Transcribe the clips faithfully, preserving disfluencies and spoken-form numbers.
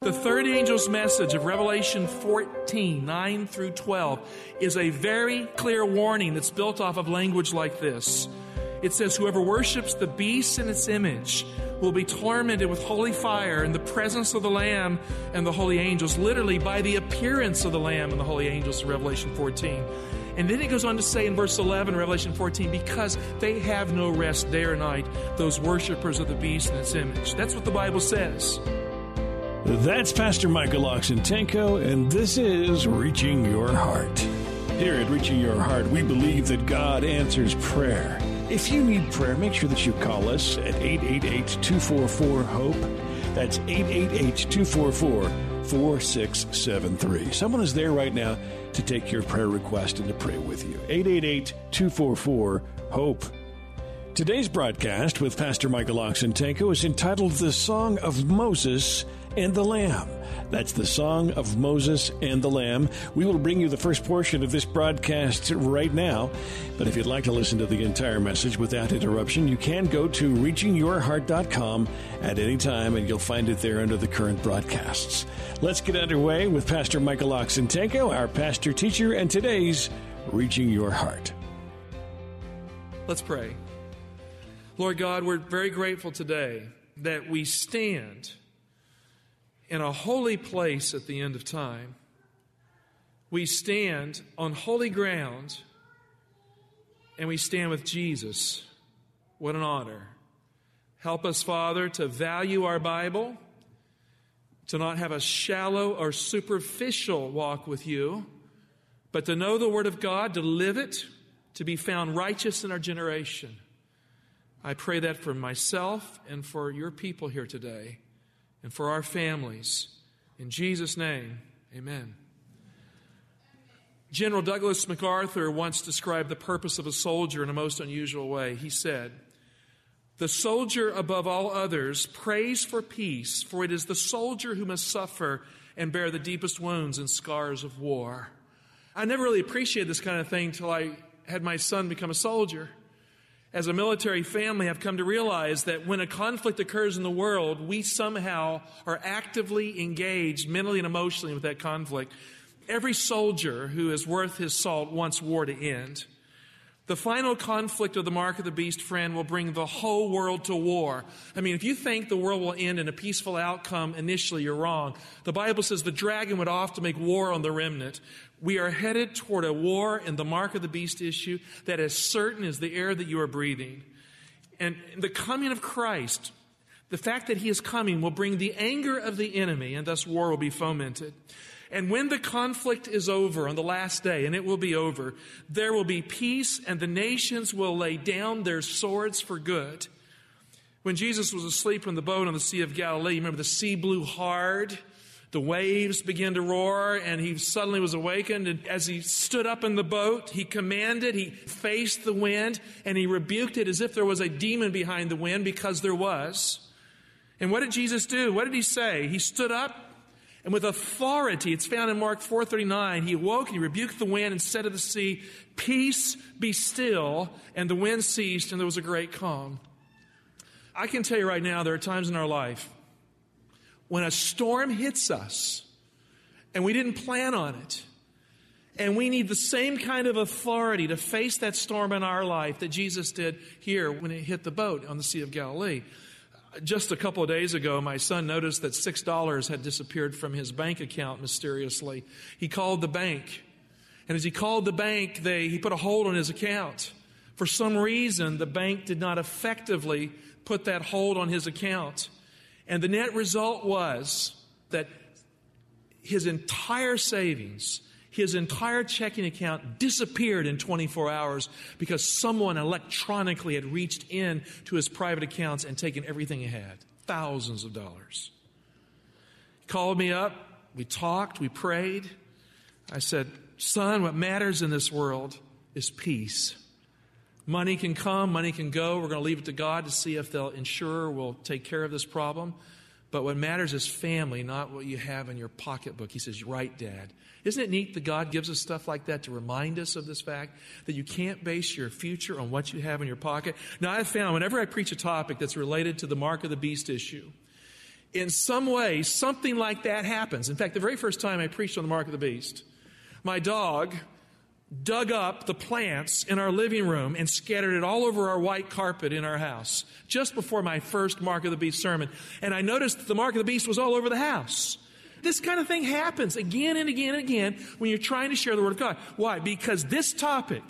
The third angel's message of Revelation fourteen, nine through twelve, is a very clear warning that's built off of language like this. It says, whoever worships the beast and its image will be tormented with holy fire in the presence of the Lamb and the holy angels, literally by the appearance of the Lamb and the holy angels in Revelation fourteen. And then it goes on to say in verse eleven, Revelation fourteen, because they have no rest day or night, those worshipers of the beast and its image. That's what the Bible says. That's Pastor Michael Oxentenko, and this is Reaching Your Heart. Here at Reaching Your Heart, we believe that God answers prayer. If you need prayer, make sure that you call us at eight eight eight, two four four, HOPE. That's eight eight eight, two four four, four six seven three. Someone is there right now to take your prayer request and to pray with you. eight eight eight, two four four, HOPE. Today's broadcast with Pastor Michael Oxentenko is entitled The Song of Moses and the Lamb. That's the Song of Moses and the Lamb. We will bring you the first portion of this broadcast right now. But if you'd like to listen to the entire message without interruption, you can go to reaching your heart dot com at any time, and you'll find it there under the current broadcasts. Let's get underway with Pastor Michael Oxentenko, our pastor teacher, and today's Reaching Your Heart. Let's pray. Lord God, we're very grateful today that we stand in a holy place at the end of time. We stand on holy ground, and we stand with Jesus. What an honor. Help us, Father, to value our Bible, to not have a shallow or superficial walk with you, but to know the Word of God, to live it, to be found righteous in our generation. I pray that for myself and for your people here today and for our families. In Jesus' name, amen. General Douglas MacArthur once described the purpose of a soldier in a most unusual way. He said, the soldier above all others prays for peace, for it is the soldier who must suffer and bear the deepest wounds and scars of war. I never really appreciated this kind of thing until I had my son become a soldier. As a military family, I've come to realize that when a conflict occurs in the world, we somehow are actively engaged mentally and emotionally with that conflict. Every soldier who is worth his salt wants war to end. The final conflict of the mark of the beast, friend, will bring the whole world to war. I mean, if you think the world will end in a peaceful outcome initially, you're wrong. The Bible says the dragon would often make war on the remnant. We are headed toward a war in the mark of the beast issue that is certain as the air that you are breathing. And the coming of Christ, the fact that he is coming, will bring the anger of the enemy, and thus war will be fomented. And when the conflict is over on the last day, and it will be over, there will be peace, and the nations will lay down their swords for good. When Jesus was asleep in the boat on the Sea of Galilee, remember the sea blew hard, the waves began to roar, and he suddenly was awakened. And as he stood up in the boat, he commanded, he faced the wind, and he rebuked it as if there was a demon behind the wind, because there was. And what did Jesus do? What did he say? He stood up, and with authority, it's found in Mark four thirty-nine, he awoke and he rebuked the wind and said to the sea, peace, be still. And the wind ceased, and there was a great calm. I can tell you right now, there are times in our life when a storm hits us and we didn't plan on it, and we need the same kind of authority to face that storm in our life that Jesus did here when it hit the boat on the Sea of Galilee. Just a couple of days ago, my son noticed that six dollars had disappeared from his bank account mysteriously. He called the bank. And as he called the bank, they he put a hold on his account. For some reason, the bank did not effectively put that hold on his account. And the net result was that his entire savings, his entire checking account disappeared in twenty-four hours because someone electronically had reached in to his private accounts and taken everything he had, thousands of dollars. called me up. We talked. We prayed. I said, son, what matters in this world is peace. Money can come. Money can go. We're going to leave it to God to see if the insurer will take care of this problem. But what matters is family, not what you have in your pocketbook. He says, right, Dad. Isn't it neat that God gives us stuff like that to remind us of this fact, that you can't base your future on what you have in your pocket? Now, I've found whenever I preach a topic that's related to the mark of the beast issue, in some way, something like that happens. In fact, the very first time I preached on the mark of the beast, my dog dug up the plants in our living room and scattered it all over our white carpet in our house just before my first Mark of the Beast sermon. And I noticed that the Mark of the Beast was all over the house. This kind of thing happens again and again and again when you're trying to share the Word of God. Why? Because this topic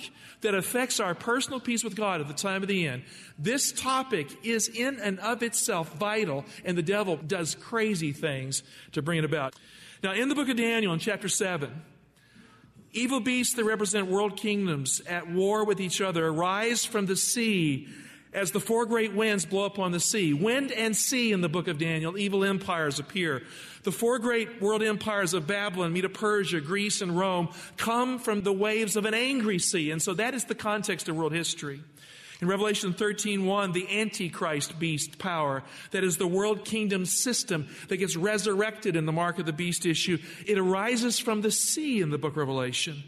that affects our personal peace with God at the time of the end, this topic is in and of itself vital, and the devil does crazy things to bring it about. Now, in the book of Daniel, in chapter seven, evil beasts that represent world kingdoms at war with each other arise from the sea as the four great winds blow upon the sea. Wind and sea in the book of Daniel, evil empires appear. The four great world empires of Babylon, Medo Persia, Greece, and Rome come from the waves of an angry sea. And so that is the context of world history. In Revelation thirteen one, the Antichrist beast power, that is the world kingdom system that gets resurrected in the mark of the beast issue, it arises from the sea in the book of Revelation.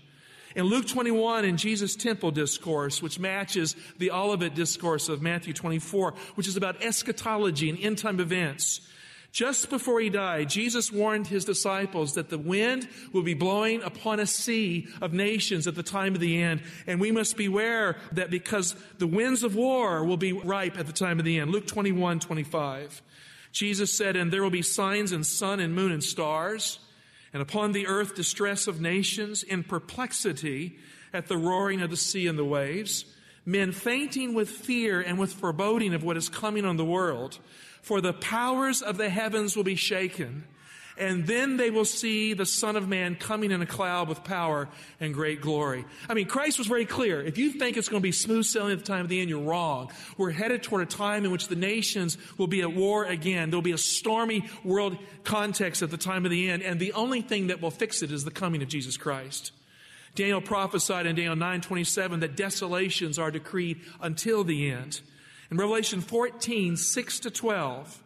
In Luke twenty-one, in Jesus' temple discourse, which matches the Olivet discourse of Matthew twenty-four, which is about eschatology and end-time events, just before he died, Jesus warned his disciples that the wind will be blowing upon a sea of nations at the time of the end. And we must beware that because the winds of war will be ripe at the time of the end. Luke twenty-one twenty-five. Jesus said, and there will be signs in sun and moon and stars, and upon the earth distress of nations in perplexity at the roaring of the sea and the waves, men fainting with fear and with foreboding of what is coming on the world. For the powers of the heavens will be shaken, and then they will see the Son of Man coming in a cloud with power and great glory. I mean, Christ was very clear. If you think it's going to be smooth sailing at the time of the end, you're wrong. We're headed toward a time in which the nations will be at war again. There'll be a stormy world context at the time of the end, and the only thing that will fix it is the coming of Jesus Christ. Daniel prophesied in Daniel nine twenty-seven that desolations are decreed until the end. In Revelation fourteen six to twelve,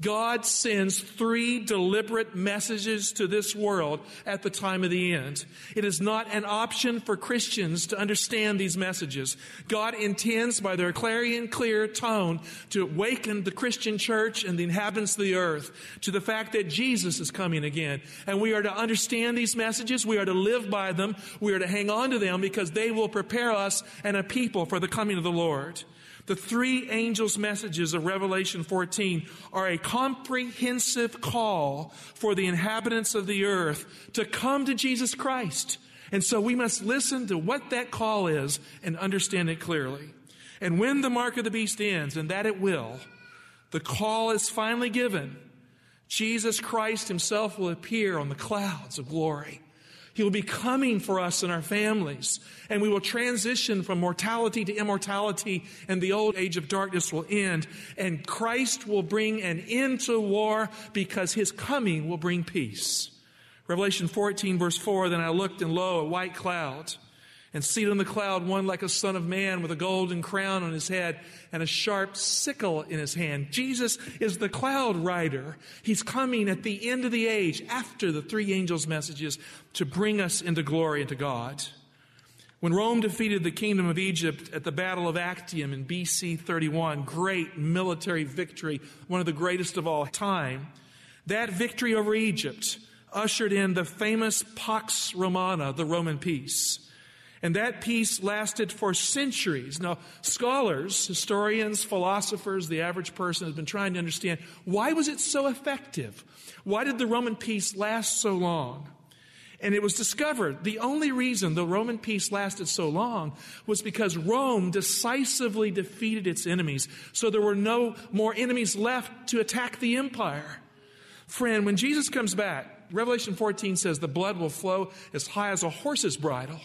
God sends three deliberate messages to this world at the time of the end. It is not an option for Christians to understand these messages. God intends by their clarion clear tone to awaken the Christian church and the inhabitants of the earth to the fact that Jesus is coming again. And we are to understand these messages. We are to live by them. We are to hang on to them because they will prepare us and a people for the coming of the Lord. The three angels' messages of Revelation fourteen are a comprehensive call for the inhabitants of the earth to come to Jesus Christ. And so we must listen to what that call is and understand it clearly. And when the mark of the beast ends, and that it will, the call is finally given. Jesus Christ himself will appear on the clouds of glory. He will be coming for us and our families, and we will transition from mortality to immortality, and the old age of darkness will end, and Christ will bring an end to war because his coming will bring peace. Revelation fourteen, verse four, then I looked, and lo, a white cloud, and seated on the cloud one like a son of man with a golden crown on his head and a sharp sickle in his hand. Jesus is the cloud rider. He's coming at the end of the age after the three angels' messages to bring us into glory and to God. When Rome defeated the kingdom of Egypt at the Battle of Actium in B C thirty-one, great military victory, one of the greatest of all time, that victory over Egypt ushered in the famous Pax Romana, the Roman peace. And that peace lasted for centuries. Now, scholars, historians, philosophers, the average person has been trying to understand, why was it so effective? Why did the Roman peace last so long? And it was discovered the only reason the Roman peace lasted so long was because Rome decisively defeated its enemies. So there were no more enemies left to attack the empire. Friend, when Jesus comes back, Revelation fourteen says the blood will flow as high as a horse's bridle.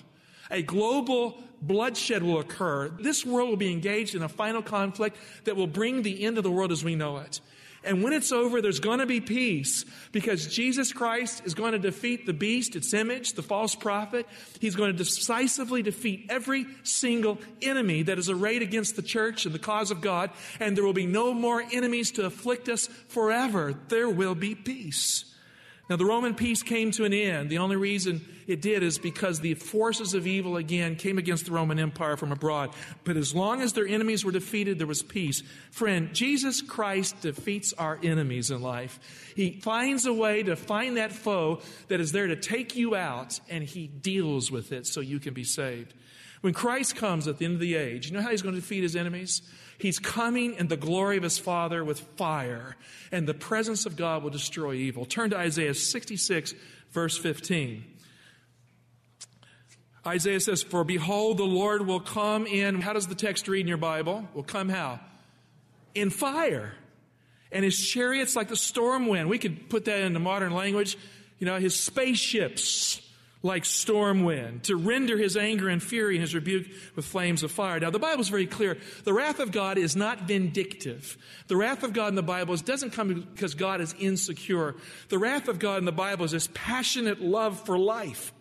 A global bloodshed will occur. This world will be engaged in a final conflict that will bring the end of the world as we know it. And when it's over, there's going to be peace because Jesus Christ is going to defeat the beast, its image, the false prophet. He's going to decisively defeat every single enemy that is arrayed against the church and the cause of God. And there will be no more enemies to afflict us forever. There will be peace. Now, the Roman peace came to an end. The only reason it did is because the forces of evil again came against the Roman Empire from abroad. But as long as their enemies were defeated, there was peace. Friend, Jesus Christ defeats our enemies in life. He finds a way to find that foe that is there to take you out, and he deals with it so you can be saved. When Christ comes at the end of the age, you know how he's going to defeat his enemies? He's coming in the glory of his Father with fire, and the presence of God will destroy evil. Turn to Isaiah sixty-six, verse fifteen. Isaiah says, "For behold, the Lord will come in." How does the text read in your Bible? Will come how? In fire. And his chariots like the storm wind. We could put that into modern language. You know, his spaceships like storm wind, to render his anger and fury and his rebuke with flames of fire. Now, the Bible's very clear. The wrath of God is not vindictive. The wrath of God in the Bible doesn't come because God is insecure. The wrath of God in the Bible is this passionate love for life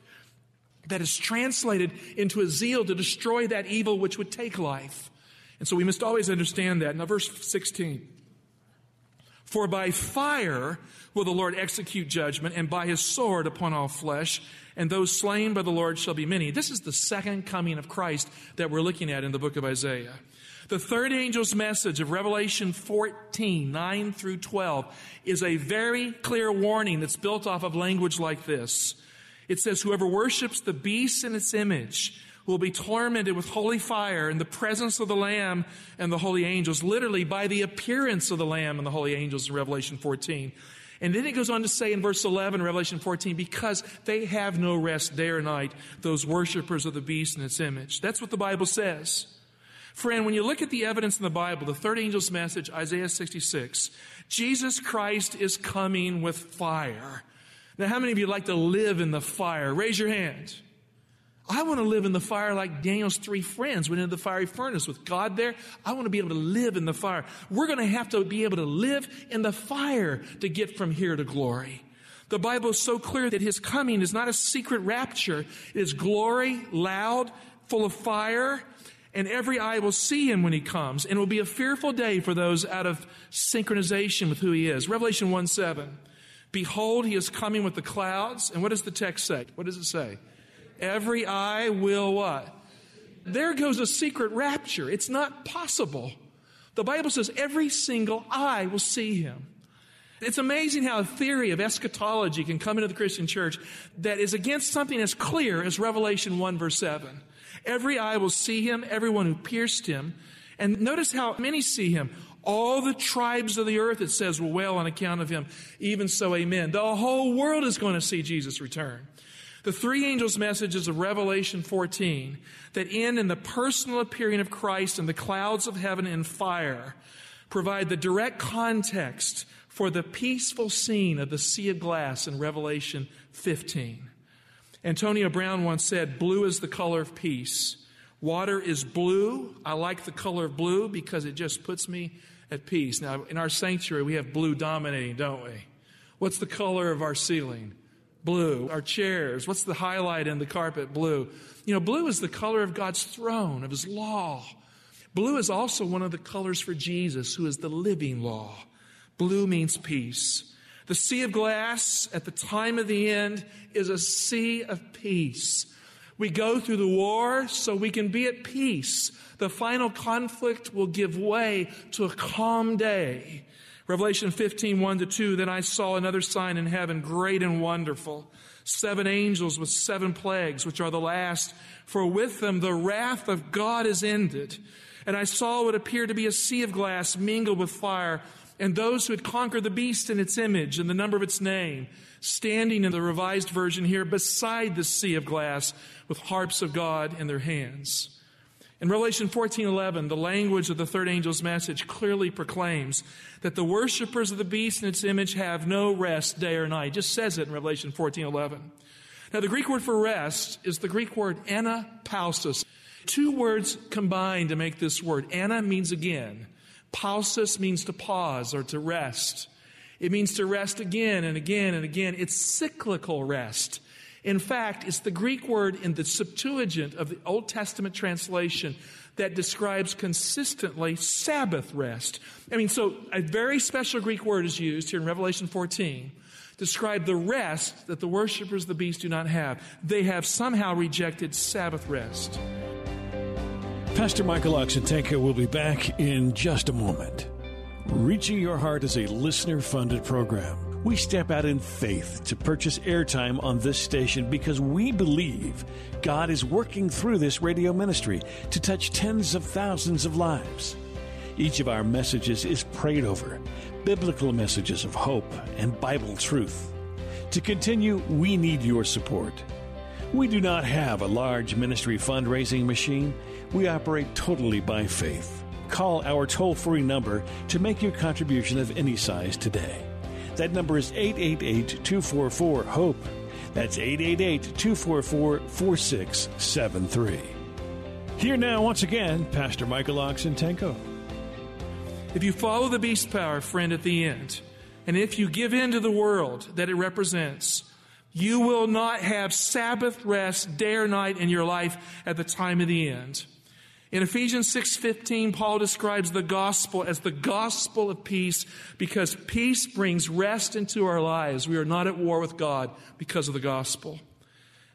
that is translated into a zeal to destroy that evil which would take life. And so we must always understand that. Now, verse sixteen. "For by fire will the Lord execute judgment, and by his sword upon all flesh, and those slain by the Lord shall be many." This is the second coming of Christ that we're looking at in the book of Isaiah. The third angel's message of Revelation fourteen, nine through twelve, is a very clear warning that's built off of language like this. It says, "Whoever worships the beast and its image will be tormented with holy fire in the presence of the Lamb and the holy angels," literally by the appearance of the Lamb and the holy angels in Revelation fourteen. And then it goes on to say in verse eleven, Revelation fourteen, "Because they have no rest day or night, those worshipers of the beast and its image." That's what the Bible says. Friend, when you look at the evidence in the Bible, the third angel's message, Isaiah sixty-six, Jesus Christ is coming with fire. Now, how many of you like to live in the fire? Raise your hand. I want to live in the fire like Daniel's three friends went into the fiery furnace with God there. I want to be able to live in the fire. We're going to have to be able to live in the fire to get from here to glory. The Bible is so clear that his coming is not a secret rapture. It is glory, loud, full of fire, and every eye will see him when he comes. And it will be a fearful day for those out of synchronization with who he is. Revelation one seven, "Behold, he is coming with the clouds." And what does the text say? What does it say? Every eye will what? There goes a secret rapture. It's not possible. The Bible says every single eye will see him. It's amazing how a theory of eschatology can come into the Christian church that is against something as clear as Revelation one verse seven. Every eye will see him, everyone who pierced him. And notice how many see him. All the tribes of the earth, it says, will wail on account of him. Even so, amen. The whole world is going to see Jesus return. The three angels' messages of Revelation fourteen that end in the personal appearing of Christ in the clouds of heaven in fire provide the direct context for the peaceful scene of the sea of glass in Revelation fifteen. Antonio Brown once said, "Blue is the color of peace. Water is blue. I like the color of blue because it just puts me at peace." Now, in our sanctuary, we have blue dominating, don't we? What's the color of our ceiling? Blue. Our chairs. What's the highlight in the carpet? Blue. You know, blue is the color of God's throne, of his law. Blue is also one of the colors for Jesus, who is the living law. Blue means peace. The sea of glass at the time of the end is a sea of peace. We go through the war so we can be at peace. The final conflict will give way to a calm day. Revelation fifteen, one to two, "Then I saw another sign in heaven, great and wonderful, seven angels with seven plagues, which are the last, for with them the wrath of God is ended. And I saw what appeared to be a sea of glass mingled with fire, and those who had conquered the beast and its image and the number of its name, standing in the Revised Version here beside the sea of glass with harps of God in their hands." In Revelation fourteen eleven, the language of the third angel's message clearly proclaims that the worshipers of the beast and its image have no rest day or night. It just says it in Revelation fourteen eleven. Now, the Greek word for rest is the Greek word anapausis. Two words combined to make this word. Ana means again, Pausus means to pause or to rest. It means to rest again and again and again. It's cyclical rest. In fact, it's the Greek word in the Septuagint of the Old Testament translation that describes consistently Sabbath rest. I mean, so a very special Greek word is used here in Revelation fourteen to describe the rest that the worshipers of the beast do not have. They have somehow rejected Sabbath rest. Pastor Michael Oxentenko will be back in just a moment. Reaching Your Heart is a listener-funded program. We step out in faith to purchase airtime on this station because we believe God is working through this radio ministry to touch tens of thousands of lives. Each of our messages is prayed over, biblical messages of hope and Bible truth. To continue, we need your support. We do not have a large ministry fundraising machine. We operate totally by faith. Call our toll-free number to make your contribution of any size today. That number is eight eight eight, two four four, HOPE. That's eight eight eight, two four four, four six seven three. Here now, once again, Pastor Michael Oxentenko. If you follow the beast power, friend, at the end, and if you give in to the world that it represents, you will not have Sabbath rest day or night in your life at the time of the end. In Ephesians six fifteen, Paul describes the gospel as the gospel of peace because peace brings rest into our lives. We are not at war with God because of the gospel.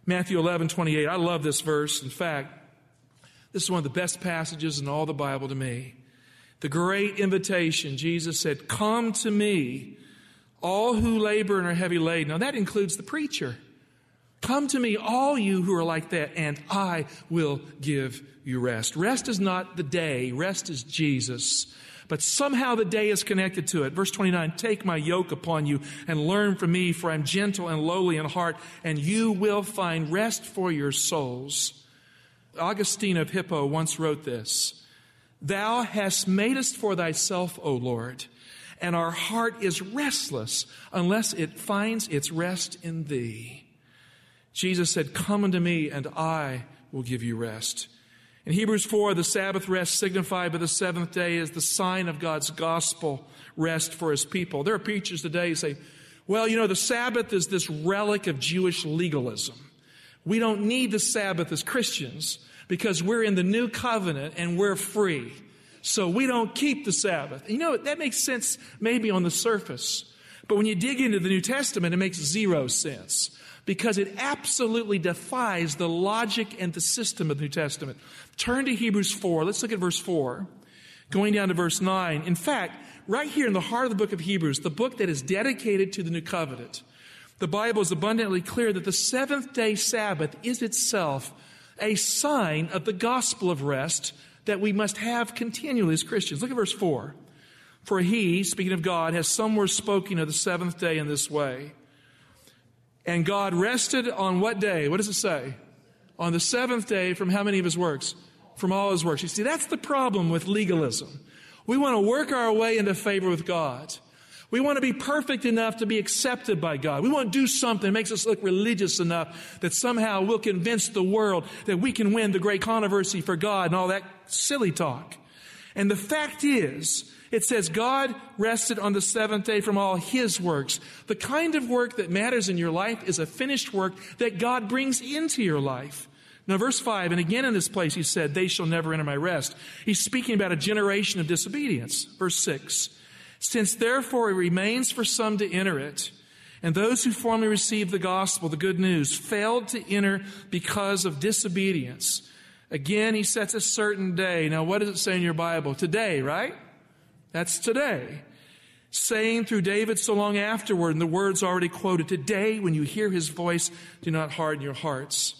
Matthew eleven twenty-eight, I love this verse. In fact, this is one of the best passages in all the Bible to me. The great invitation, Jesus said, "Come to me, all who labor and are heavy laden." Now that includes the preacher. "Come to me, all you who are like that, and I will give you rest." Rest is not the day. Rest is Jesus. But somehow the day is connected to it. Verse twenty-nine, "Take my yoke upon you and learn from me, for I am gentle and lowly in heart, and you will find rest for your souls." Augustine of Hippo once wrote this, "Thou hast made us for thyself, O Lord, and our heart is restless unless it finds its rest in thee." Jesus said, "Come unto me, and I will give you rest." In Hebrews four, the Sabbath rest signified by the seventh day is the sign of God's gospel rest for his people. There are preachers today who say, "Well, you know, the Sabbath is this relic of Jewish legalism. We don't need the Sabbath as Christians because we're in the new covenant and we're free. So we don't keep the Sabbath." You know, that makes sense maybe on the surface. But when you dig into the New Testament, it makes zero sense, because it absolutely defies the logic and the system of the New Testament. Turn to Hebrews four. Let's look at verse four, going down to verse nine. In fact, right here in the heart of the book of Hebrews, the book that is dedicated to the New Covenant, the Bible is abundantly clear that the seventh-day Sabbath is itself a sign of the gospel of rest that we must have continually as Christians. Look at verse four. "For he," speaking of God, "has somewhere spoken of the seventh day in this way. And God rested on" what day? What does it say? "On the seventh day from" how many of his works? "From all his works." You see, that's the problem with legalism. We want to work our way into favor with God. We want to be perfect enough to be accepted by God. We want to do something that makes us look religious enough that somehow we'll convince the world that we can win the great controversy for God and all that silly talk. And the fact is, it says God rested on the seventh day from all his works. The kind of work that matters in your life is a finished work that God brings into your life. Now, verse five, "And again in this place he said, they shall never enter my rest." He's speaking about a generation of disobedience. Verse six, "Since therefore it remains for some to enter it, and those who formerly received the gospel," the good news, "failed to enter because of disobedience. Again, he sets a certain day." Now, what does it say in your Bible? Today, right? That's today. "Saying through David so long afterward," and the words already quoted, "Today, when you hear his voice, do not harden your hearts."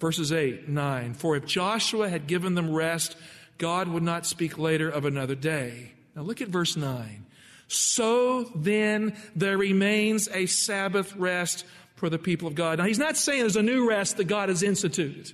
Verses eight, nine, "For if Joshua had given them rest, God would not speak later of another day." Now look at verse nine. "So then there remains a Sabbath rest for the people of God." Now he's not saying there's a new rest that God has instituted.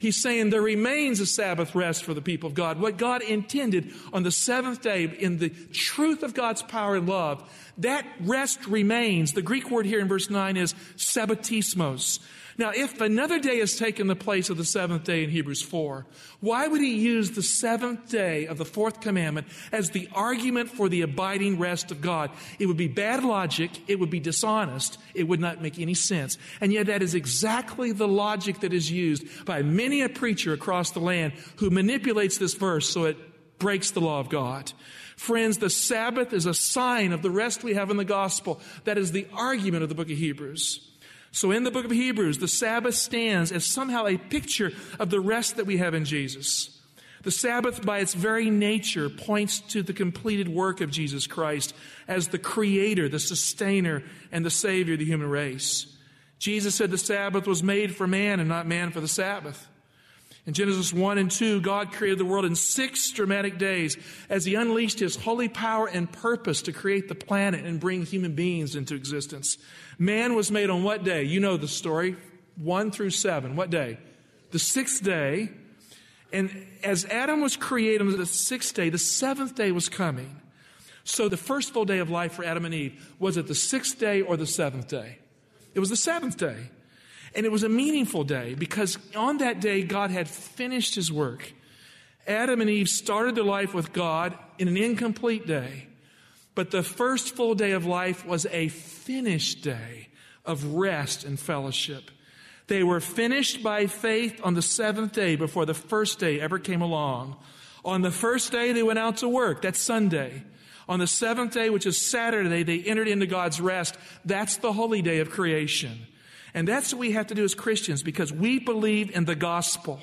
He's saying there remains a Sabbath rest for the people of God. What God intended on the seventh day in the truth of God's power and love, That rest remains. The Greek word here in verse nine is sabbatismos. Now, if another day has taken the place of the seventh day in Hebrews four, why would he use the seventh day of the fourth commandment as the argument for the abiding rest of God? It would be bad logic. It would be dishonest. It would not make any sense. And yet that is exactly the logic that is used by many a preacher across the land who manipulates this verse so it breaks the law of God. Friends, the Sabbath is a sign of the rest we have in the gospel. That is the argument of the book of Hebrews. So in the book of Hebrews, the Sabbath stands as somehow a picture of the rest that we have in Jesus. The Sabbath, by its very nature, points to the completed work of Jesus Christ as the creator, the sustainer, and the savior of the human race. Jesus said the Sabbath was made for man and not man for the Sabbath. In Genesis one and two, God created the world in six dramatic days as he unleashed his holy power and purpose to create the planet and bring human beings into existence. Man was made on what day? You know the story, one through seven. What day? The sixth day. And as Adam was created on the sixth day, the seventh day was coming. So the first full day of life for Adam and Eve, was it the sixth day or the seventh day? It was the seventh day. And it was a meaningful day because on that day, God had finished his work. Adam and Eve started their life with God in an incomplete day. But the first full day of life was a finished day of rest and fellowship. They were finished by faith on the seventh day before the first day ever came along. On the first day, they went out to work. That's Sunday. On the seventh day, which is Saturday, they entered into God's rest. That's the holy day of creation. And that's what we have to do as Christians because we believe in the gospel.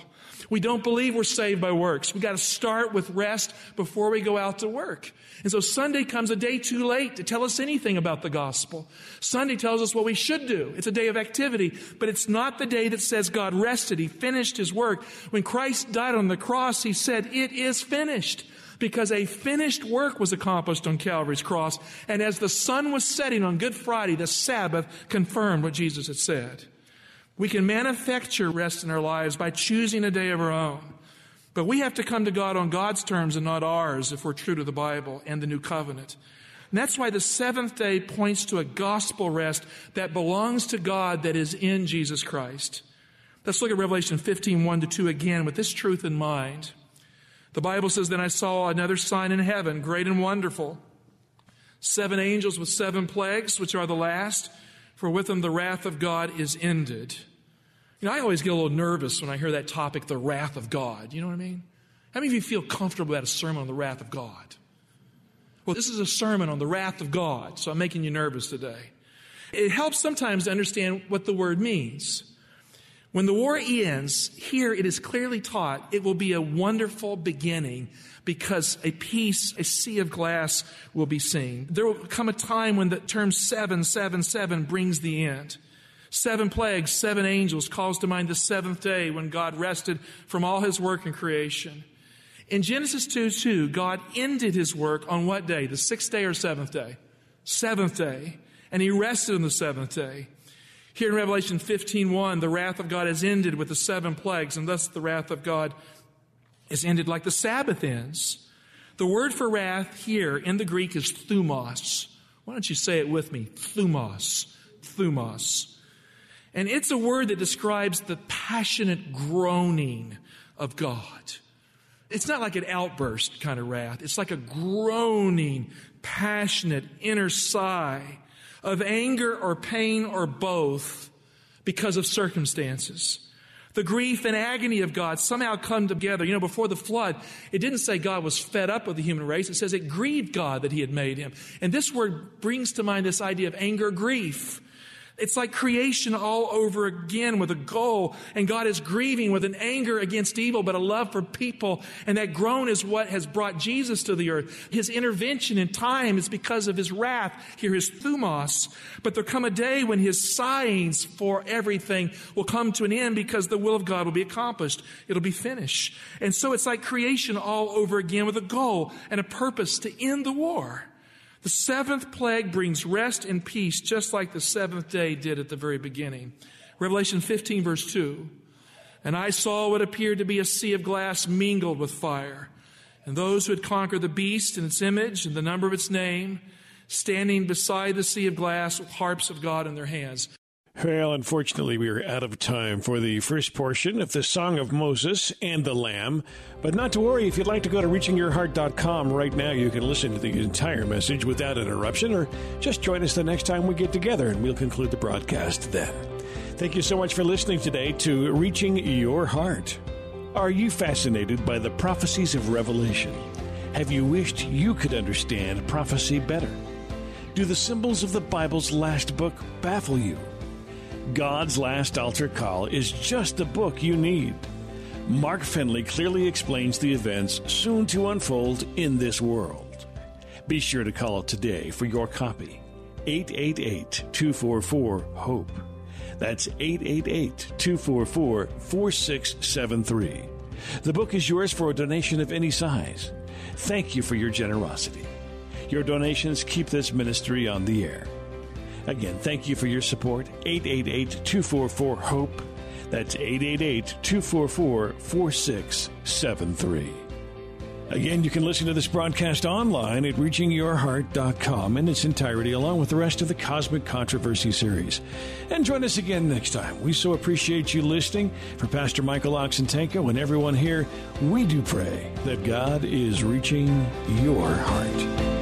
We don't believe we're saved by works. We've got to start with rest before we go out to work. And so Sunday comes a day too late to tell us anything about the gospel. Sunday tells us what we should do. It's a day of activity, but it's not the day that says God rested. He finished his work. When Christ died on the cross, he said, "It is finished." Because a finished work was accomplished on Calvary's cross. And as the sun was setting on Good Friday, the Sabbath confirmed what Jesus had said. We can manufacture rest in our lives by choosing a day of our own. But we have to come to God on God's terms and not ours if we're true to the Bible and the new covenant. And that's why the seventh day points to a gospel rest that belongs to God that is in Jesus Chrisst. Let's look at Revelation fifteen, one to two again with this truth in mind. The Bible says, "Then I saw another sign in heaven, great and wonderful, seven angels with seven plagues, which are the last, for with them the wrath of God is ended." You know, I always get a little nervous when I hear that topic, the wrath of God. You know what I mean? How many of you feel comfortable about a sermon on the wrath of God? Well, this is a sermon on the wrath of God, so I'm making you nervous today. It helps sometimes to understand what the word means. When the war ends, here it is clearly taught it will be a wonderful beginning because a peace, a sea of glass will be seen. There will come a time when the term seven, seven, seven brings the end. Seven plagues, seven angels calls to mind the seventh day when God rested from all his work in creation. In Genesis two two, God ended his work on what day? The sixth day or seventh day? Seventh day. And he rested on the seventh day. Here in Revelation fifteen, one, the wrath of God is ended with the seven plagues, and thus the wrath of God is ended like the Sabbath ends. The word for wrath here in the Greek is thumos. Why don't you say it with me? Thumos. Thumos. And it's a word that describes the passionate groaning of God. It's not like an outburst kind of wrath. It's like a groaning, passionate inner sigh of anger or pain or both because of circumstances. The grief and agony of God somehow come together. You know, before the flood, it didn't say God was fed up with the human race. It says it grieved God that he had made him. And this word brings to mind this idea of anger, grief. It's like creation all over again with a goal, and God is grieving with an anger against evil, but a love for people. And that groan is what has brought Jesus to the earth. His intervention in time is because of his wrath. Here is thumos. But there'll come a day when his sighings for everything will come to an end because the will of God will be accomplished. It'll be finished. And so it's like creation all over again with a goal and a purpose to end the war. The seventh plague brings rest and peace, just like the seventh day did at the very beginning. Revelation fifteen, verse two, "And I saw what appeared to be a sea of glass mingled with fire, and those who had conquered the beast and its image and the number of its name standing beside the sea of glass with harps of God in their hands. Well, unfortunately, we are out of time for the first portion of the Song of Moses and the Lamb. But not to worry, if you'd like to go to reaching your heart dot com right now, you can listen to the entire message without interruption, or just join us the next time we get together, and we'll conclude the broadcast then. Thank you so much for listening today to Reaching Your Heart. Are you fascinated by the prophecies of Revelation? Have you wished you could understand prophecy better? Do the symbols of the Bible's last book baffle you? God's Last Altar Call is just the book you need. Mark Finley clearly explains the events soon to unfold in this world. Be sure to call today for your copy, eight eight eight, two four four, HOPE. That's eight eight eight, two four four, four six seven three. The book is yours for a donation of any size. Thank you for your generosity. Your donations keep this ministry on the air. Again, thank you for your support, eight eight eight, two four four, HOPE. That's eight eight eight, two four four, four six seven three. Again, you can listen to this broadcast online at reaching your heart dot com in its entirety, along with the rest of the Cosmic Controversy series. And join us again next time. We so appreciate you listening. For Pastor Michael Oxentenko and everyone here, we do pray that God is reaching your heart.